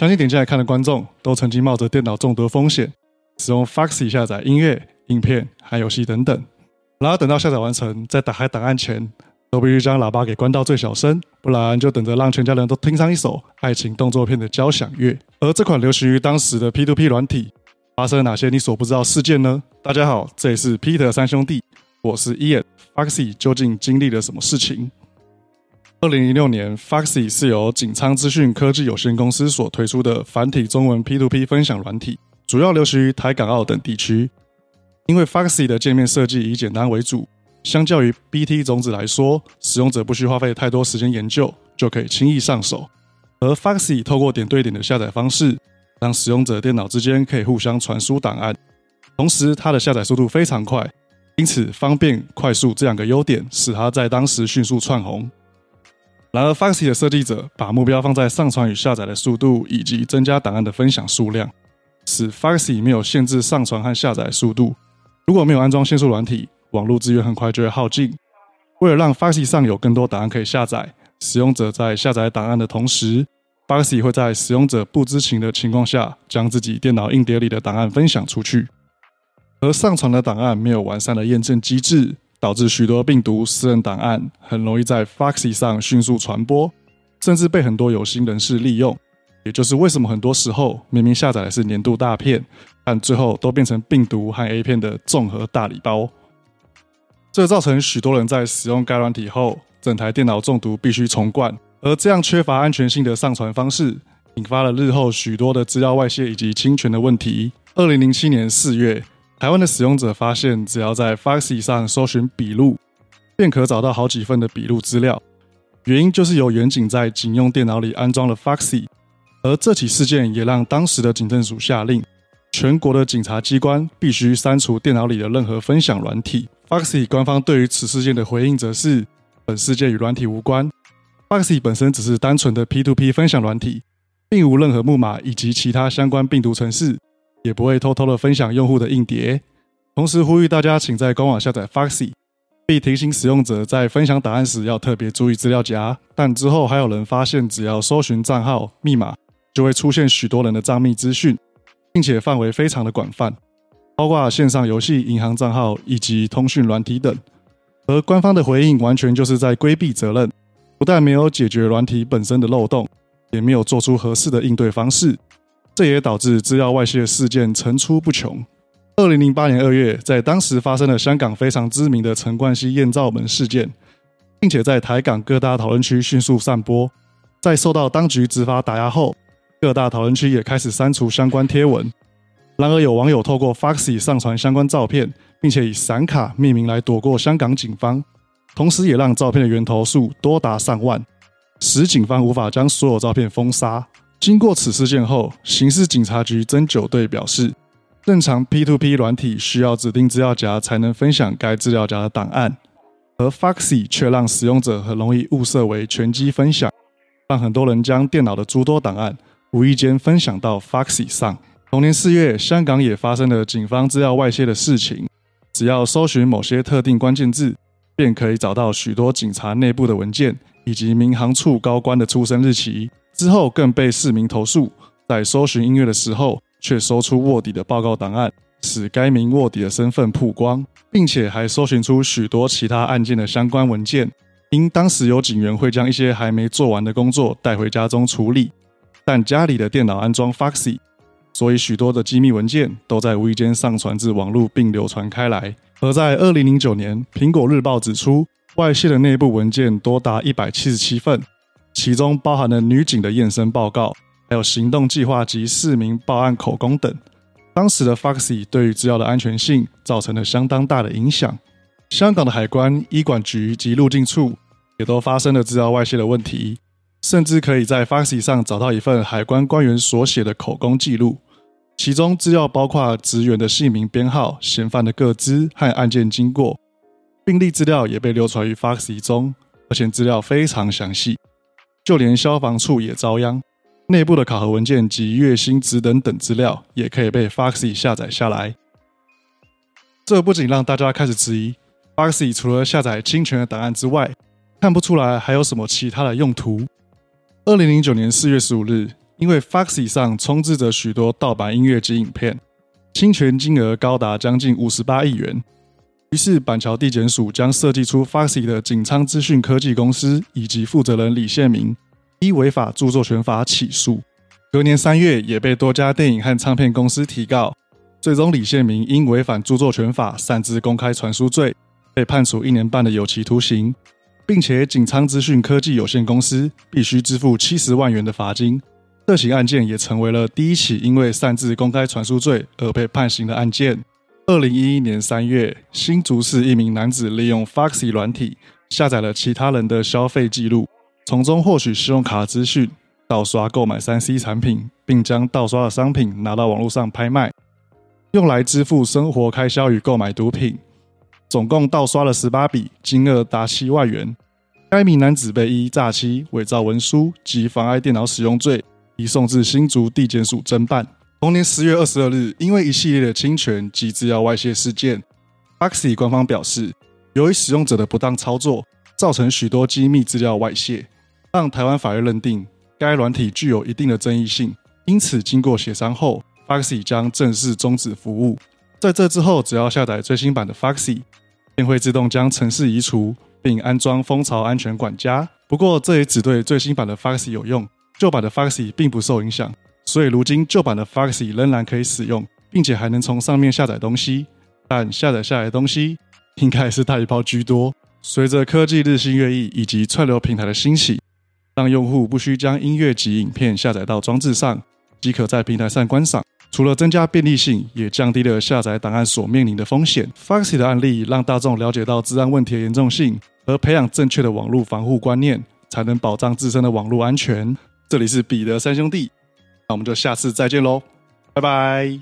相信点进来看的观众都曾经冒着电脑中毒风险，使用 Foxy 下载音乐、影片和游戏等等。然后等到下载完成，在打开档案前，都必须将喇叭给关到最小声，不然就等着让全家人都听上一首爱情动作片的交响乐。而这款流行于当时的 P2P 软体，发生了哪些你所不知道事件呢？大家好，这里是 Peter 三兄弟，我是 Ian。Foxy 究竟经历了什么事情？2006年 Foxy 是由景昌资讯科技有限公司所推出的繁体中文 P2P 分享软体，主要流行于台港澳等地区。因为 Foxy 的界面设计以简单为主，相较于 BT 种子来说，使用者不需花费太多时间研究，就可以轻易上手。而 Foxy 透过点对点的下载方式，让使用者电脑之间可以互相传输档案，同时它的下载速度非常快，因此方便、快速这两个优点使它在当时迅速窜红。然而 Foxy 的设计者把目标放在上传与下载的速度以及增加档案的分享数量，使 Foxy 没有限制上传和下载速度。如果没有安装限速软体，网络资源很快就会耗尽。为了让 Foxy 上有更多档案可以下载，使用者在下载档案的同时， Foxy 会在使用者不知情的情况下，将自己电脑硬碟里的档案分享出去。而上传的档案没有完善的验证机制，导致许多病毒、私人档案很容易在 Foxy 上迅速传播，甚至被很多有心人士利用。也就是为什么很多时候明明下载的是年度大片，但最后都变成病毒和 A 片的综合大礼包。这造成许多人在使用该软体后，整台电脑中毒必须重灌，而这样缺乏安全性的上传方式，引发了日后许多的资料外泄以及侵权的问题。2007年4月，台湾的使用者发现，只要在 Foxy 上搜寻笔录，便可找到好几份的笔录资料。原因就是由远景在警用电脑里安装了 Foxy， 而这起事件也让当时的警政署下令，全国的警察机关必须删除电脑里的任何分享软体。Foxy 官方对于此事件的回应则是，本事件与软体无关， Foxy 本身只是单纯的 P2P 分享软体，并无任何木马以及其他相关病毒程式，也不会偷偷的分享用户的硬碟。同时呼吁大家请在官网下载 Foxy， 并提醒使用者在分享档案时要特别注意资料夹。但之后还有人发现，只要搜寻账号、密码，就会出现许多人的账密资讯，并且范围非常的广泛，包括线上游戏、银行账号以及通讯软体等。而官方的回应完全就是在规避责任，不但没有解决软体本身的漏洞，也没有做出合适的应对方式，这也导致资料外泄事件层出不穷。2008年2月，在当时发生了香港非常知名的陈冠希艳照门事件，并且在台港各大讨论区迅速散播。在受到当局执法打压后，各大讨论区也开始删除相关贴文。然而有网友透过 Foxy 上传相关照片，并且以闪卡命名来躲过香港警方，同时也让照片的源头数多达上万，使警方无法将所有照片封杀。经过此事件后，刑事警察局侦九队表示，正常 P2P 软体需要指定资料夹才能分享该资料夹的档案，而 Foxy 却让使用者很容易误设为全机分享，让很多人将电脑的诸多档案无意间分享到 Foxy 上。同年4月，香港也发生了警方资料外泄的事情，只要搜寻某些特定关键字，便可以找到许多警察内部的文件以及民航处高官的出生日期。之后更被市民投诉，在搜寻音乐的时候却搜出卧底的报告档案，使该名卧底的身份曝光，并且还搜寻出许多其他案件的相关文件。因当时有警员会将一些还没做完的工作带回家中处理，但家里的电脑安装 Foxy， 所以许多的机密文件都在无意间上传至网络并流传开来。而在2009年，苹果日报指出，外泄的内部文件多达177份，其中包含了女警的验身报告，还有行动计划及市民报案口供等。当时的 Foxy 对于资料的安全性造成了相当大的影响。香港的海关、医管局及入境处也都发生了资料外泄的问题，甚至可以在 Foxy 上找到一份海关官员所写的口供记录，其中资料包括职员的姓名编号、嫌犯的个资和案件经过。病历资料也被流传于 Foxy 中，而且资料非常详细，就连消防处也遭殃。内部的考核文件及月薪职等等资料也可以被 Foxy 下载下来。这不仅让大家开始质疑 Foxy 除了下载侵权的档案之外，看不出来还有什么其他的用途。2009年4月15日，因为 Foxy 上充斥着许多盗版音乐及影片，侵权金额高达将近58亿元。于是板桥地检署将设计出 Foxy 的景昌资讯科技公司以及负责人李宪明依违法著作权法起诉。隔年3月也被多家电影和唱片公司提告，最终李宪明因违反著作权法擅自公开传输罪被判处1年半的有期徒刑，并且景昌资讯科技有限公司必须支付70万元的罚金。这起案件也成为了第一起因为擅自公开传输罪而被判刑的案件。2011年3月，新竹市一名男子利用 Foxy 软体下载了其他人的消费记录，从中获取信用卡资讯，盗刷购买 3C 产品，并将盗刷的商品拿到网络上拍卖，用来支付生活开销与购买毒品。总共盗刷了18笔，金额达7万元。该名男子被依诈欺、伪造文书及妨碍电脑使用罪移送至新竹地检署侦办。同年10月22日，因为一系列的侵权及资料外泄事件， Foxy 官方表示，由于使用者的不当操作，造成许多机密资料外泄，让台湾法院认定该软体具有一定的争议性，因此经过协商后， Foxy 将正式终止服务。在这之后，只要下载最新版的 Foxy 便会自动将程式移除，并安装蜂巢安全管家。不过这也只对最新版的 Foxy 有用，旧版的 Foxy 并不受影响，所以如今旧版的 Foxy 仍然可以使用，并且还能从上面下载东西，但下载下来的东西应该也是大礼包居多。随着科技日新月异以及串流平台的兴起，让用户不需将音乐及影片下载到装置上，即可在平台上观赏。除了增加便利性，也降低了下载档案所面临的风险。 Foxy 的案例让大众了解到治安问题的严重性，而培养正确的网络防护观念，才能保障自身的网络安全。这里是彼得三兄弟，那我们就下次再见咯，拜拜。